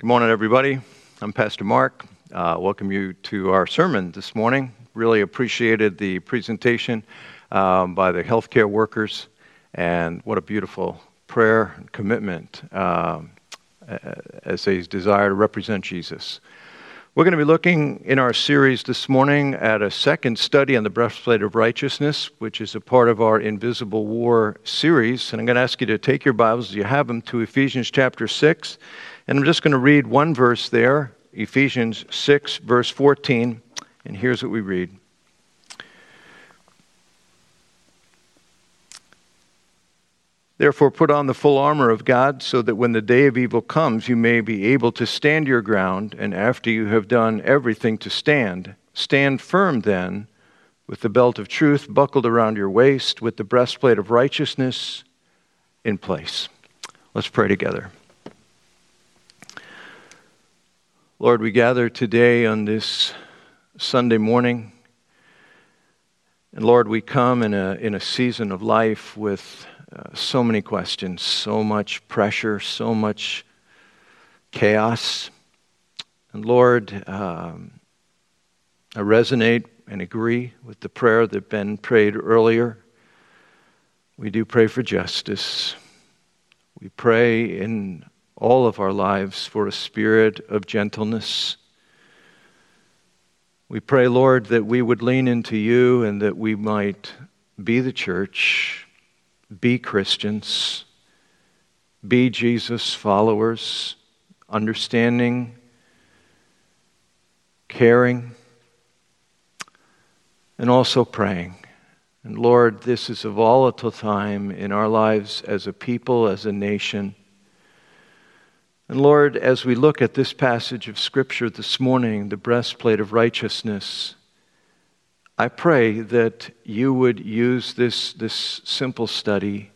Good morning, everybody. I'm Pastor Mark. Welcome you to our sermon this morning. Really appreciated the presentation by the healthcare workers, and what a beautiful prayer and commitment as they desire to represent Jesus. We're going to be looking in our series this morning at a second study on the breastplate of righteousness, which is a part of our Invisible War series. And I'm going to ask you to take your Bibles, if you have them, to Ephesians chapter 6. And I'm just going to read one verse there, Ephesians 6, verse 14, and here's what we read. Therefore put on the full armor of God, so that when the day of evil comes, you may be able to stand your ground, and after you have done everything to stand, stand firm then, with the belt of truth buckled around your waist, with the breastplate of righteousness in place. Let's pray together. Lord, we gather today on this Sunday morning, and Lord, we come in a season of life with so many questions, so much pressure, so much chaos. And Lord, I resonate and agree with the prayer that Ben prayed earlier. We do pray for justice. We pray in all of our lives for a spirit of gentleness. We pray, Lord, that we would lean into you and that we might be the church, be Christians, be Jesus followers, understanding, caring, and also praying. And Lord, this is a volatile time in our lives as a people, as a nation. And Lord, as we look at this passage of Scripture this morning, the breastplate of righteousness, I pray that you would use this simple study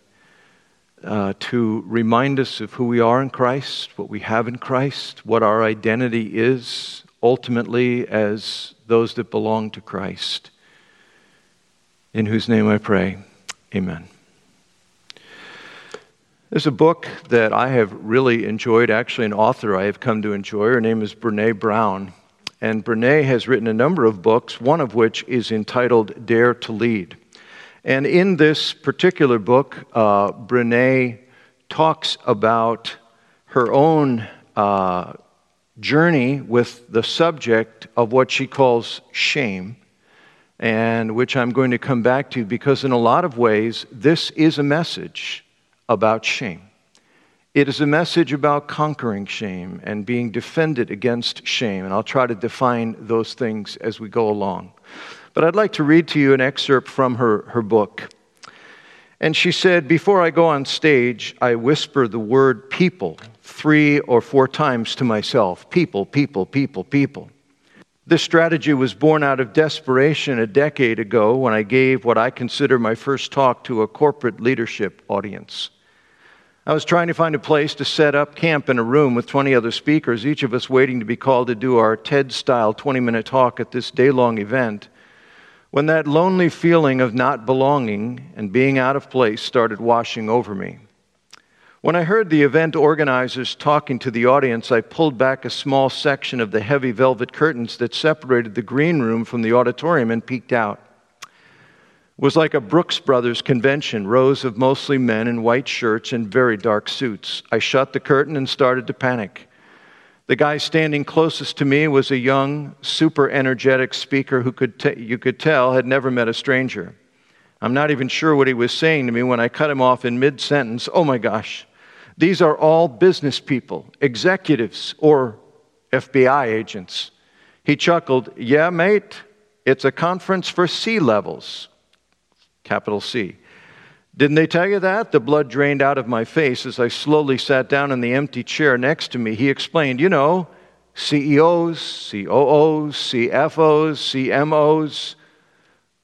to remind us of who we are in Christ, what we have in Christ, what our identity is ultimately as those that belong to Christ. In whose name I pray, amen. There's a book that I have really enjoyed, actually an author I have come to enjoy. Her name is Brené Brown. And Brené has written a number of books, one of which is entitled Dare to Lead. And in this particular book, Brené talks about her own journey with the subject of what she calls shame, and which I'm going to come back to because in a lot of ways, this is a message about shame. It is a message about conquering shame and being defended against shame, and I'll try to define those things as we go along. But I'd like to read to you an excerpt from her book. And she said, "Before I go on stage, I whisper the word people 3 or 4 times to myself. People, people, people, people. This strategy was born out of desperation a decade ago when I gave what I consider my first talk to a corporate leadership audience. I was trying to find a place to set up camp in a room with 20 other speakers, each of us waiting to be called to do our TED-style 20-minute talk at this day-long event, when that lonely feeling of not belonging and being out of place started washing over me. When I heard the event organizers talking to the audience, I pulled back a small section of the heavy velvet curtains that separated the green room from the auditorium and peeked out. It was like a Brooks Brothers convention, rows of mostly men in white shirts and very dark suits. I shut the curtain and started to panic. The guy standing closest to me was a young, super energetic speaker who you could tell had never met a stranger. I'm not even sure what he was saying to me when I cut him off in mid-sentence. Oh my gosh, these are all business people, executives, or FBI agents. He chuckled, yeah, mate, it's a conference for C-levels. Capital C. Didn't they tell you that? The blood drained out of my face as I slowly sat down in the empty chair next to me. He explained, you know, CEOs, COOs, CFOs, CMOs.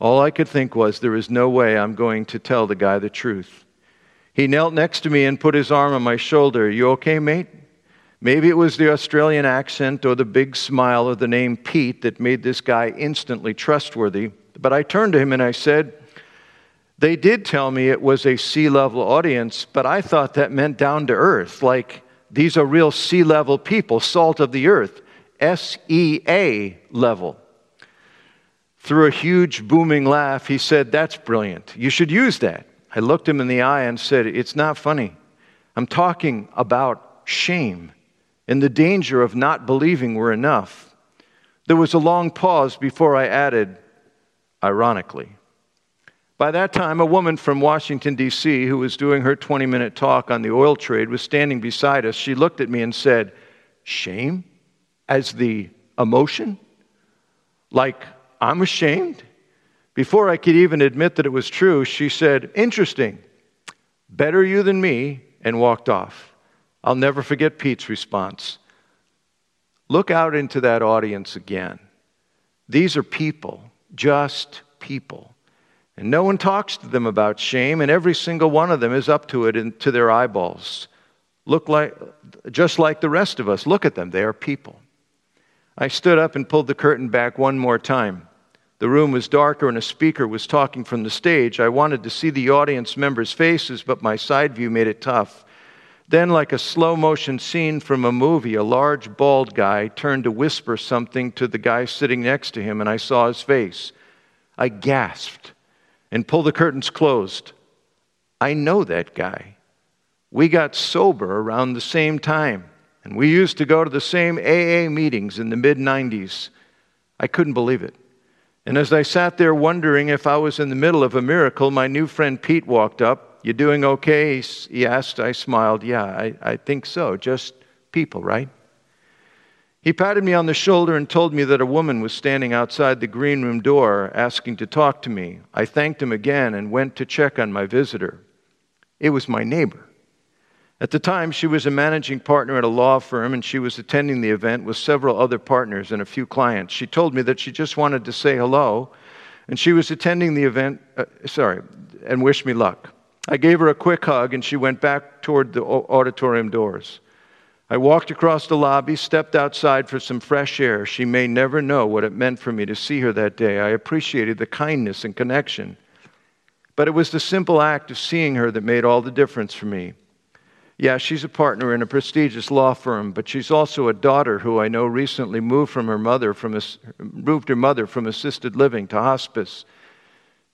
All I could think was, there is no way I'm going to tell the guy the truth. He knelt next to me and put his arm on my shoulder. You okay, mate? Maybe it was the Australian accent or the big smile or the name Pete that made this guy instantly trustworthy. But I turned to him and I said, they did tell me it was a C-level audience, but I thought that meant down to earth, like these are real sea-level people, salt of the earth, S-E-A level. Through a huge booming laugh, he said, "That's brilliant. You should use that." I looked him in the eye and said, "It's not funny. I'm talking about shame and the danger of not believing we're enough." There was a long pause before I added, "Ironically." By that time, a woman from Washington, D.C., who was doing her 20-minute talk on the oil trade, was standing beside us. She looked at me and said, "Shame? As the emotion? Like I'm ashamed?" Before I could even admit that it was true, she said, "Interesting. Better you than me," and walked off. I'll never forget Pete's response. Look out into that audience again. These are people, just people. And no one talks to them about shame, and every single one of them is up to it and to their eyeballs. Look like, just like the rest of us. Look at them. They are people. I stood up and pulled the curtain back one more time. The room was darker and a speaker was talking from the stage. I wanted to see the audience members' faces, but my side view made it tough. Then, like a slow-motion scene from a movie, a large, bald guy turned to whisper something to the guy sitting next to him, and I saw his face. I gasped and pull the curtains closed. I know that guy. We got sober around the same time, and we used to go to the same AA meetings in the mid-90s. I couldn't believe it. And as I sat there wondering if I was in the middle of a miracle, my new friend Pete walked up. "You doing okay?" he asked. I smiled. "Yeah, I think so. Just people, right?" He patted me on the shoulder and told me that a woman was standing outside the green room door asking to talk to me. I thanked him again and went to check on my visitor. It was my neighbor. At the time, she was a managing partner at a law firm, and she was attending the event with several other partners and a few clients. She told me that she just wanted to say hello, and she was attending the event, and wish me luck. I gave her a quick hug, and she went back toward the auditorium doors. I walked across the lobby, stepped outside for some fresh air. She may never know what it meant for me to see her that day. I appreciated the kindness and connection. But it was the simple act of seeing her that made all the difference for me. Yeah, she's a partner in a prestigious law firm, but she's also a daughter who I know recently moved her mother from assisted living to hospice.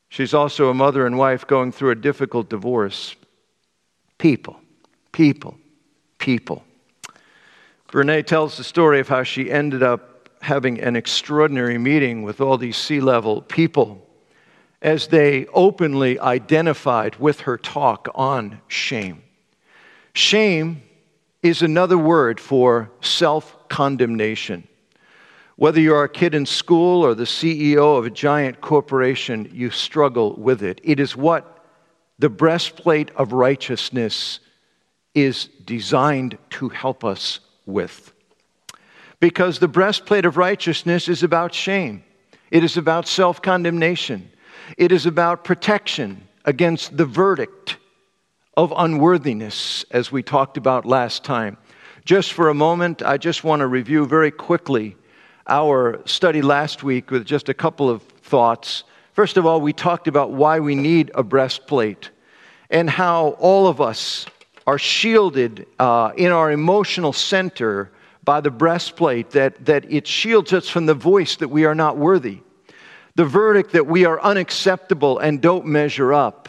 She's also a mother and wife going through a difficult divorce. People, people, people. Brené tells the story of how she ended up having an extraordinary meeting with all these sea-level people as they openly identified with her talk on shame. Shame is another word for self-condemnation. Whether you're a kid in school or the CEO of a giant corporation, you struggle with it. It is what the breastplate of righteousness is designed to help us with. Because the breastplate of righteousness is about shame. It is about self-condemnation. It is about protection against the verdict of unworthiness, as we talked about last time. Just for a moment, I just want to review very quickly our study last week with just a couple of thoughts. First of all, we talked about why we need a breastplate and how all of us are shielded in our emotional center by the breastplate, that it shields us from the voice that we are not worthy, the verdict that we are unacceptable and don't measure up.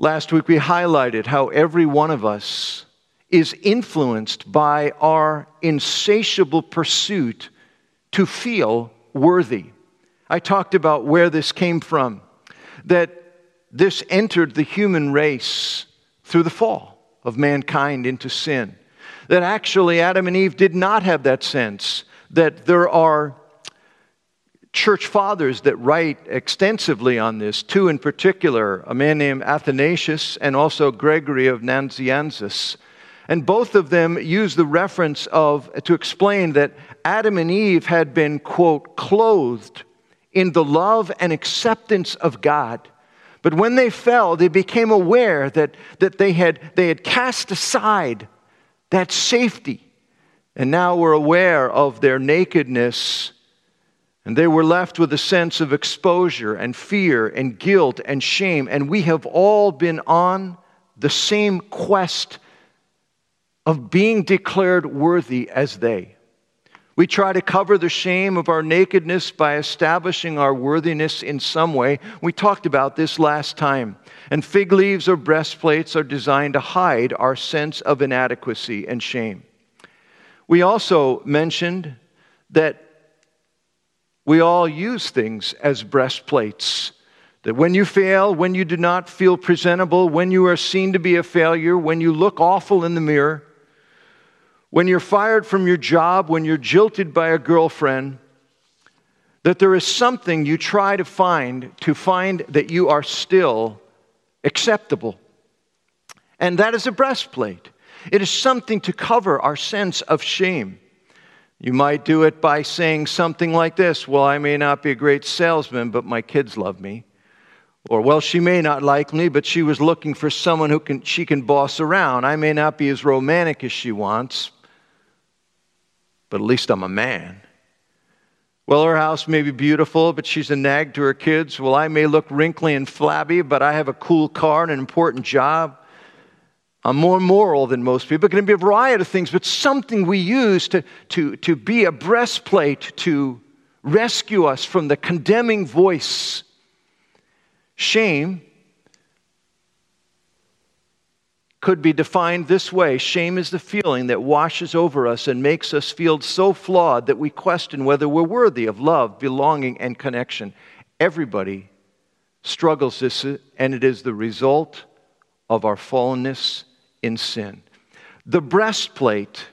Last week we highlighted how every one of us is influenced by our insatiable pursuit to feel worthy. I talked about where this came from, that this entered the human race through the fall of mankind into sin. That actually Adam and Eve did not have that sense. That there are church fathers that write extensively on this. Two in particular, a man named Athanasius and also Gregory of Nazianzus. And both of them use the reference to explain that Adam and Eve had been, quote, clothed in the love and acceptance of God. But when they fell, they became aware that they had cast aside that safety. And now were aware of their nakedness. And they were left with a sense of exposure and fear and guilt and shame. And we have all been on the same quest of being declared worthy as they. We try to cover the shame of our nakedness by establishing our worthiness in some way. We talked about this last time. And fig leaves or breastplates are designed to hide our sense of inadequacy and shame. We also mentioned that we all use things as breastplates. That when you fail, when you do not feel presentable, when you are seen to be a failure, when you look awful in the mirror, when you're fired from your job, when you're jilted by a girlfriend, that there is something you try to find that you are still acceptable. And that is a breastplate. It is something to cover our sense of shame. You might do it by saying something like this: well, I may not be a great salesman, but my kids love me. Or, well, she may not like me, but she was looking for someone who she can boss around. I may not be as romantic as she wants, but at least I'm a man. Well, her house may be beautiful, but she's a nag to her kids. Well, I may look wrinkly and flabby, but I have a cool car and an important job. I'm more moral than most people. It can be a variety of things, but something we use to be a breastplate to rescue us from the condemning voice. Shame could be defined this way. Shame is the feeling that washes over us and makes us feel so flawed that we question whether we're worthy of love, belonging, and connection. Everybody struggles this, and it is the result of our fallenness in sin. The breastplate,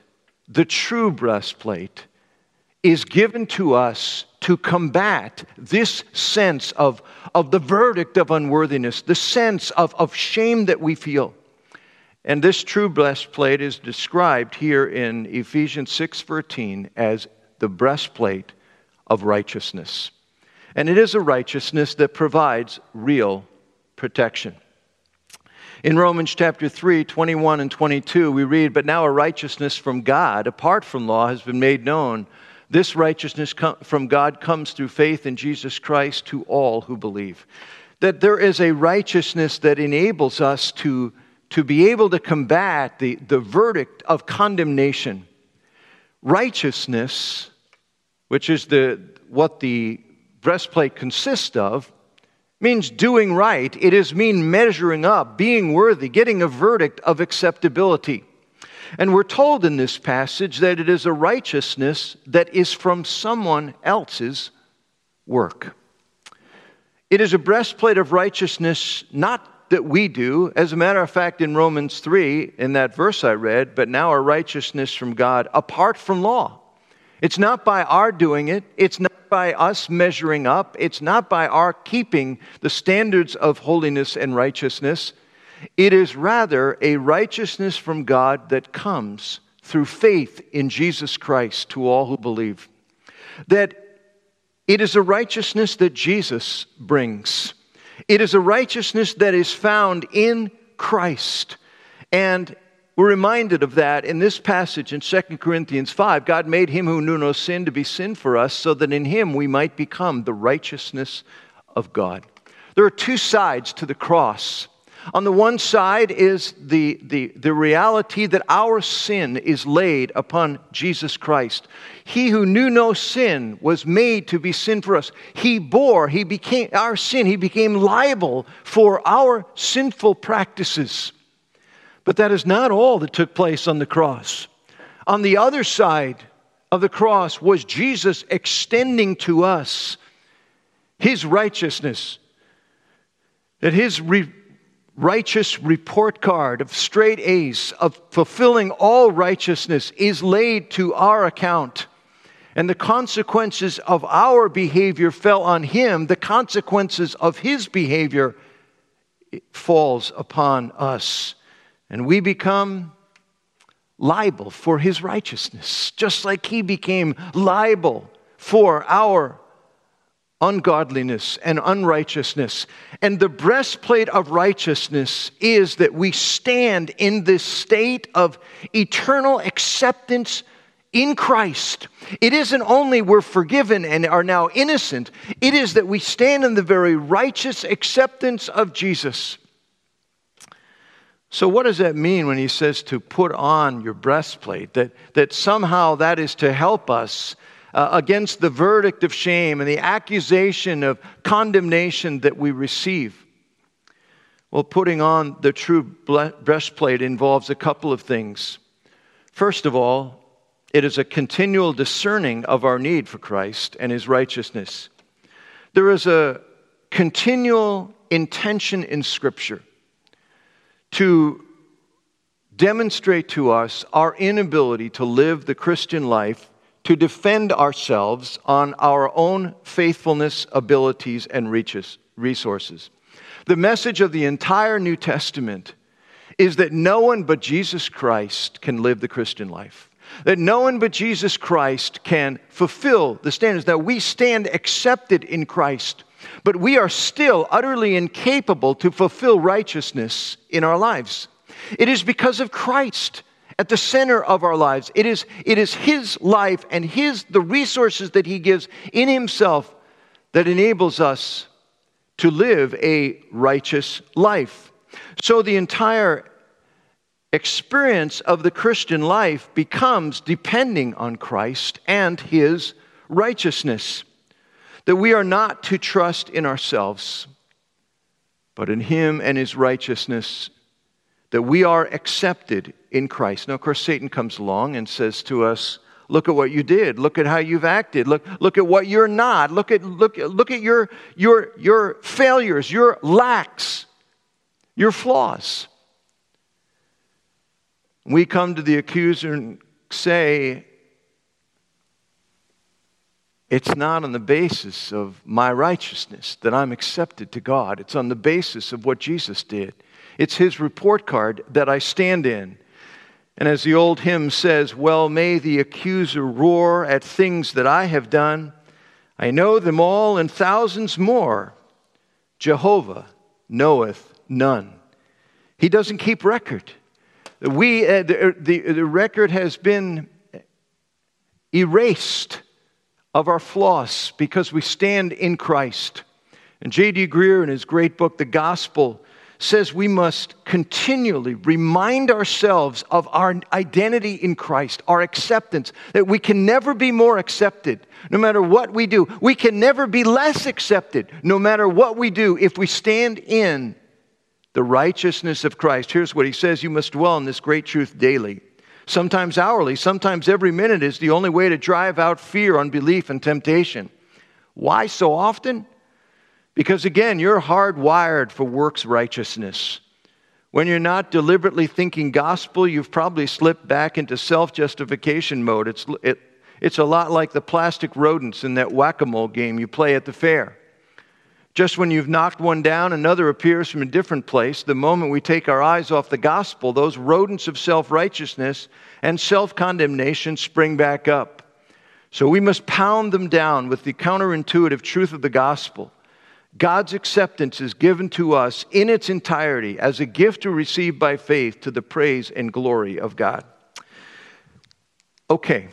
the true breastplate, is given to us to combat this sense of the verdict of unworthiness, the sense of shame that we feel. And this true breastplate is described here in Ephesians 6:14 as the breastplate of righteousness. And it is a righteousness that provides real protection. In Romans chapter 3, 21 and 22, we read, "But now a righteousness from God, apart from law, has been made known. This righteousness from God comes through faith in Jesus Christ to all who believe." That there is a righteousness that enables us to be able to combat the verdict of condemnation. Righteousness, which is what the breastplate consists of, means doing right. It is mean measuring up, being worthy, getting a verdict of acceptability. And we're told in this passage that it is a righteousness that is from someone else's work. It is a breastplate of righteousness not that we do. As a matter of fact, in Romans 3, in that verse I read, "But now a righteousness from God apart from law." It's not by our doing it. It's not by us measuring up. It's not by our keeping the standards of holiness and righteousness. It is rather a righteousness from God that comes through faith in Jesus Christ to all who believe. That it is a righteousness that Jesus brings. It is a righteousness that is found in Christ. And we're reminded of that in this passage in 2 Corinthians 5. "God made him who knew no sin to be sin for us, so that in him we might become the righteousness of God." There are two sides to the cross. On the one side is the reality that our sin is laid upon Jesus Christ. He who knew no sin was made to be sin for us. He became our sin. He became liable for our sinful practices. But that is not all that took place on the cross. On the other side of the cross was Jesus extending to us his righteousness, that his righteous report card of straight A's, of fulfilling all righteousness, is laid to our account. And the consequences of our behavior fell on him. The consequences of his behavior falls upon us. And we become liable for his righteousness, just like he became liable for our ungodliness and unrighteousness. And the breastplate of righteousness is that we stand in this state of eternal acceptance in Christ. It isn't only we're forgiven and are now innocent. It is that we stand in the very righteous acceptance of Jesus. So what does that mean when he says to put on your breastplate? That somehow that is to help us against the verdict of shame and the accusation of condemnation that we receive. Well, putting on the true breastplate involves a couple of things. First of all, it is a continual discerning of our need for Christ and His righteousness. There is a continual intention in Scripture to demonstrate to us our inability to live the Christian life, to defend ourselves on our own faithfulness, abilities, and resources. The message of the entire New Testament is that no one but Jesus Christ can live the Christian life. That no one but Jesus Christ can fulfill the standards. That we stand accepted in Christ, but we are still utterly incapable to fulfill righteousness in our lives. It is because of Christ at the center of our lives. It is His life and the resources that He gives in Himself that enables us to live a righteous life. So the entire experience of the Christian life becomes depending on Christ and His righteousness. That we are not to trust in ourselves, but in Him and His righteousness, that we are accepted in Christ. Now, of course, Satan comes along and says to us, look at what you did. Look at how you've acted. Look at what you're not. Look at your failures, your lacks, your flaws. We come to the accuser and say, it's not on the basis of my righteousness that I'm accepted to God. It's on the basis of what Jesus did. It's His report card that I stand in. And as the old hymn says, well, may the accuser roar at things that I have done. I know them all and thousands more. Jehovah knoweth none. He doesn't keep record. The record has been erased of our flaws because we stand in Christ. And J.D. Greer, in his great book, The Gospel, says we must continually remind ourselves of our identity in Christ, our acceptance, that we can never be more accepted no matter what we do. We can never be less accepted no matter what we do if we stand in the righteousness of Christ. Here's what he says: you must dwell on this great truth daily, sometimes hourly, sometimes every minute is the only way to drive out fear, unbelief, and temptation. Why so often? Because again, you're hardwired for works righteousness. When you're not deliberately thinking gospel, you've probably slipped back into self-justification mode. It's a lot like the plastic rodents in that whack-a-mole game you play at the fair. Just when you've knocked one down, another appears from a different place. The moment we take our eyes off the gospel, those rodents of self-righteousness and self-condemnation spring back up. So we must pound them down with the counterintuitive truth of the gospel. God's acceptance is given to us in its entirety as a gift to receive by faith to the praise and glory of God. Okay,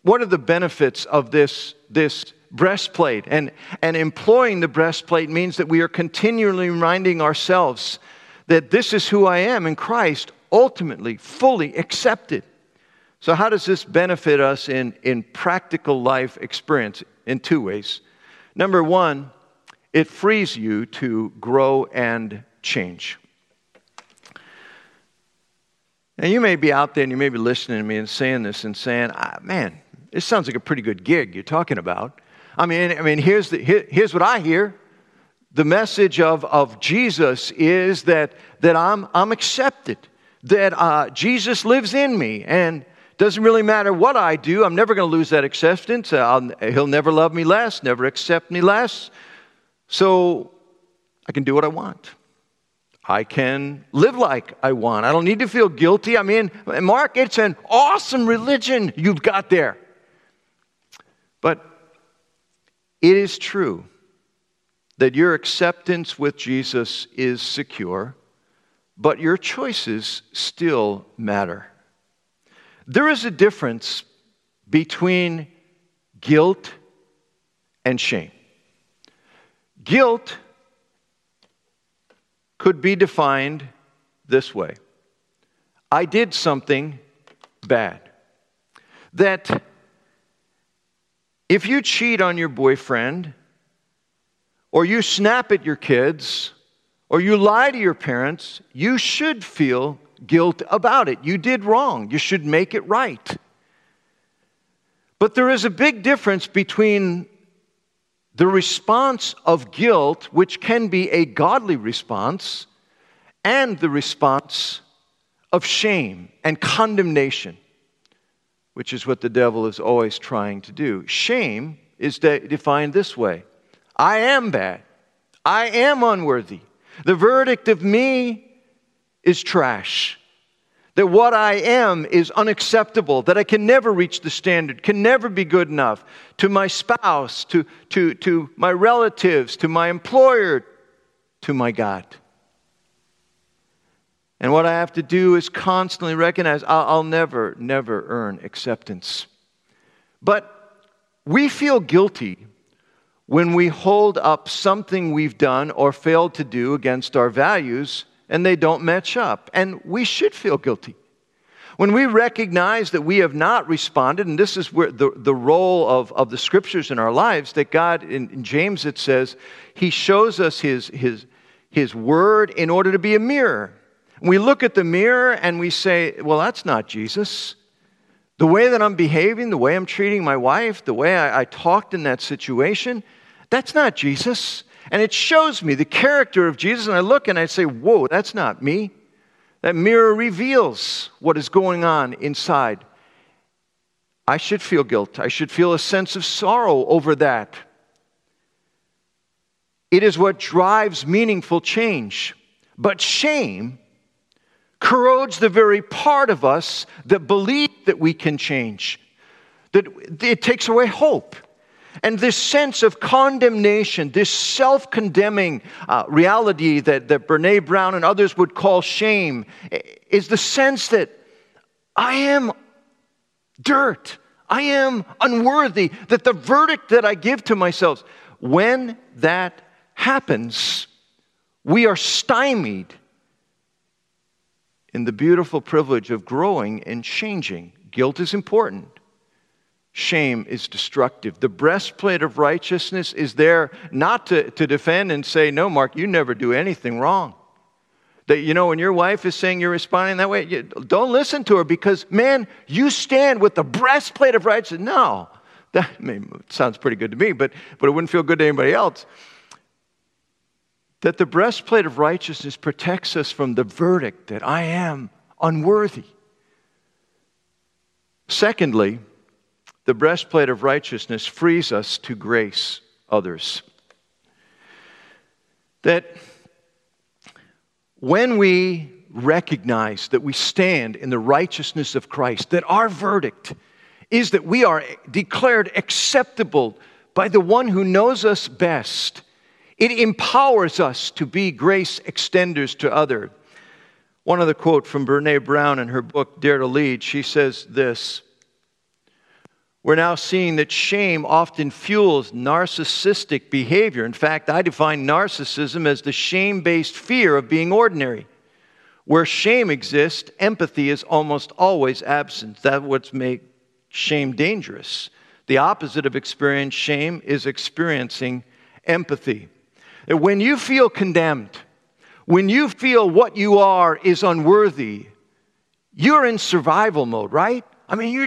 what are the benefits of this breastplate? And employing the breastplate means that we are continually reminding ourselves that this is who I am in Christ, ultimately, fully accepted. So how does this benefit us in practical life experience? In two ways. Number one, it frees you to grow and change. And you may be out there and you may be listening to me and saying this and saying, man, this sounds like a pretty good gig you're talking about. I mean, here's what I hear. The message of Jesus is that I'm accepted, that Jesus lives in me, and doesn't really matter what I do. I'm never going to lose that acceptance. He'll never love me less, never accept me less. So I can do what I want. I can live like I want. I don't need to feel guilty. I mean, Mark, it's an awesome religion you've got there. But it is true that your acceptance with Jesus is secure, but your choices still matter. There is a difference between guilt and shame. Guilt could be defined this way: I did something bad. That if you cheat on your boyfriend, or you snap at your kids, or you lie to your parents, you should feel guilt about it. You did wrong. You should make it right. But there is a big difference between the response of guilt, which can be a godly response, and the response of shame and condemnation, which is what the devil is always trying to do. Shame is defined this way: I am bad. I am unworthy. The verdict of me is trash. That what I am is unacceptable, that I can never reach the standard, can never be good enough to my spouse, to my relatives, to my employer, to my God. And what I have to do is constantly recognize I'll never earn acceptance. But we feel guilty when we hold up something we've done or failed to do against our values and they don't match up. And we should feel guilty. When we recognize that we have not responded, and this is where the role of the Scriptures in our lives, that God, in James it says, He shows us His Word in order to be a mirror. We look at the mirror and we say, well, that's not Jesus. The way that I'm behaving, the way I'm treating my wife, the way I talked in that situation, that's not Jesus. And it shows me the character of Jesus, and I look and I say, whoa, that's not me. That mirror reveals what is going on inside. I should feel guilt. I should feel a sense of sorrow over that. It is what drives meaningful change. But shame corrodes the very part of us that believe that we can change, that it takes away hope. And this sense of condemnation, this self-condemning reality that Brené Brown and others would call shame, is the sense that I am dirt, I am unworthy, that the verdict that I give to myself, when that happens, we are stymied in the beautiful privilege of growing and changing. Guilt is important. Shame is destructive. The breastplate of righteousness is there not to defend and say, no, Mark, you never do anything wrong. That, you know, when your wife is saying you're responding that way, don't listen to her because, man, you stand with the breastplate of righteousness. No, that sounds pretty good to me, but it wouldn't feel good to anybody else. That the breastplate of righteousness protects us from the verdict that I am unworthy. Secondly, the breastplate of righteousness frees us to grace others. That when we recognize that we stand in the righteousness of Christ, that our verdict is that we are declared acceptable by the one who knows us best, it empowers us to be grace extenders to others. One other quote from Brené Brown in her book, Dare to Lead, she says this: we're now seeing that shame often fuels narcissistic behavior. In fact, I define narcissism as the shame-based fear of being ordinary. Where shame exists, empathy is almost always absent. That's what makes shame dangerous. The opposite of experiencing shame is experiencing empathy. When you feel condemned, when you feel what you are is unworthy, you're in survival mode, right? I mean, you're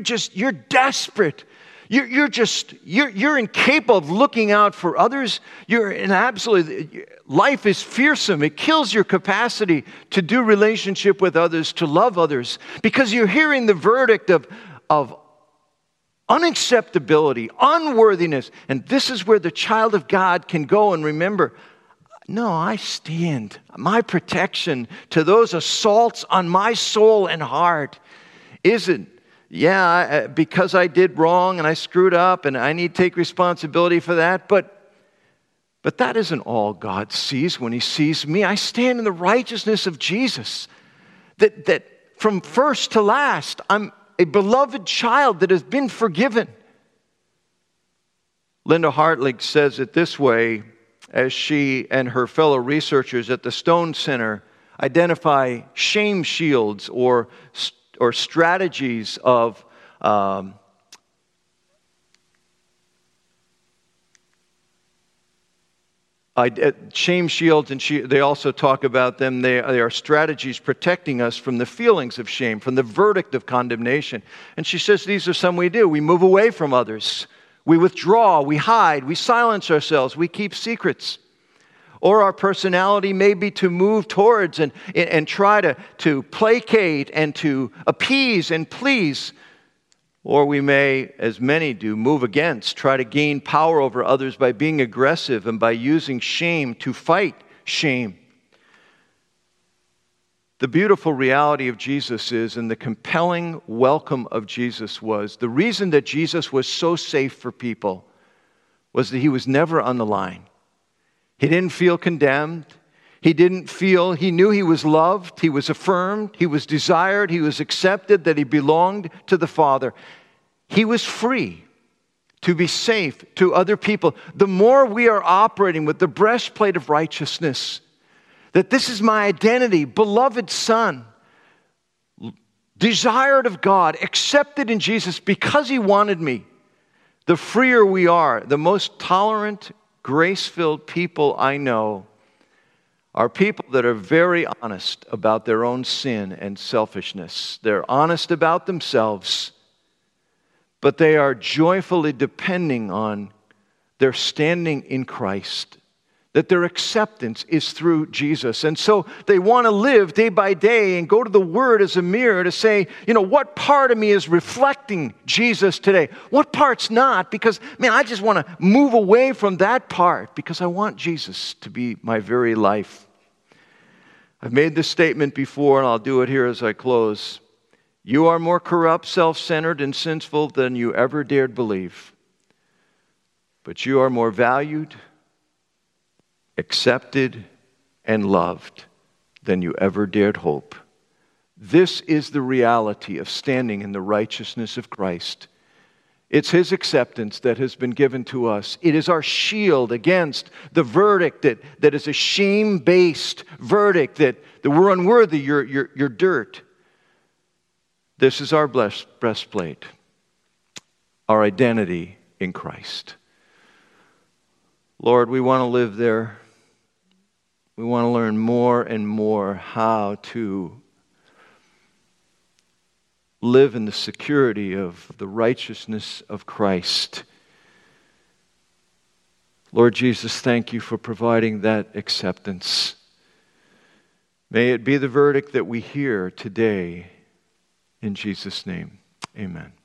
desperate. You're incapable of looking out for others. You're in absolutely, life is fearsome. It kills your capacity to do relationship with others, to love others, because you're hearing the verdict of unacceptability, unworthiness. And this is where the child of God can go and remember, no, I stand. My protection to those assaults on my soul and heart isn't, yeah, because I did wrong and I screwed up and I need to take responsibility for that. But that isn't all God sees when He sees me. I stand in the righteousness of Jesus. That from first to last, I'm a beloved child that has been forgiven. Linda Hartling says it this way as she and her fellow researchers at the Stone Center identify shame shields or strategies of shame shields, and they also talk about them. They are strategies protecting us from the feelings of shame, from the verdict of condemnation. And she says these are some we do. We move away from others. We withdraw. We hide. We silence ourselves. We keep secrets. Or our personality may be to move towards and try to placate and to appease and please. Or we may, as many do, move against, try to gain power over others by being aggressive and by using shame to fight shame. The beautiful reality of Jesus is, and the compelling welcome of Jesus was, the reason that Jesus was so safe for people was that he was never on the line. He didn't feel condemned. He knew he was loved, he was affirmed, he was desired, he was accepted, that he belonged to the Father. He was free to be safe to other people. The more we are operating with the breastplate of righteousness, that this is my identity, beloved Son, desired of God, accepted in Jesus because he wanted me, the freer we are. The most tolerant, grace-filled people I know are people that are very honest about their own sin and selfishness. They're honest about themselves, but they are joyfully depending on their standing in Christ, that their acceptance is through Jesus. And so they want to live day by day and go to the Word as a mirror to say, you know, what part of me is reflecting Jesus today? What part's not? Because, man, I just want to move away from that part because I want Jesus to be my very life. I've made this statement before, and I'll do it here as I close. You are more corrupt, self-centered, and sinful than you ever dared believe. But you are more valued, accepted, and loved than you ever dared hope. This is the reality of standing in the righteousness of Christ. It's his acceptance that has been given to us. It is our shield against the verdict that is a shame-based verdict that we're unworthy, you're dirt. This is our breastplate, our identity in Christ. Lord, we want to live there. We want to learn more and more how to live in the security of the righteousness of Christ. Lord Jesus, thank you for providing that acceptance. May it be the verdict that we hear today. In Jesus' name, amen.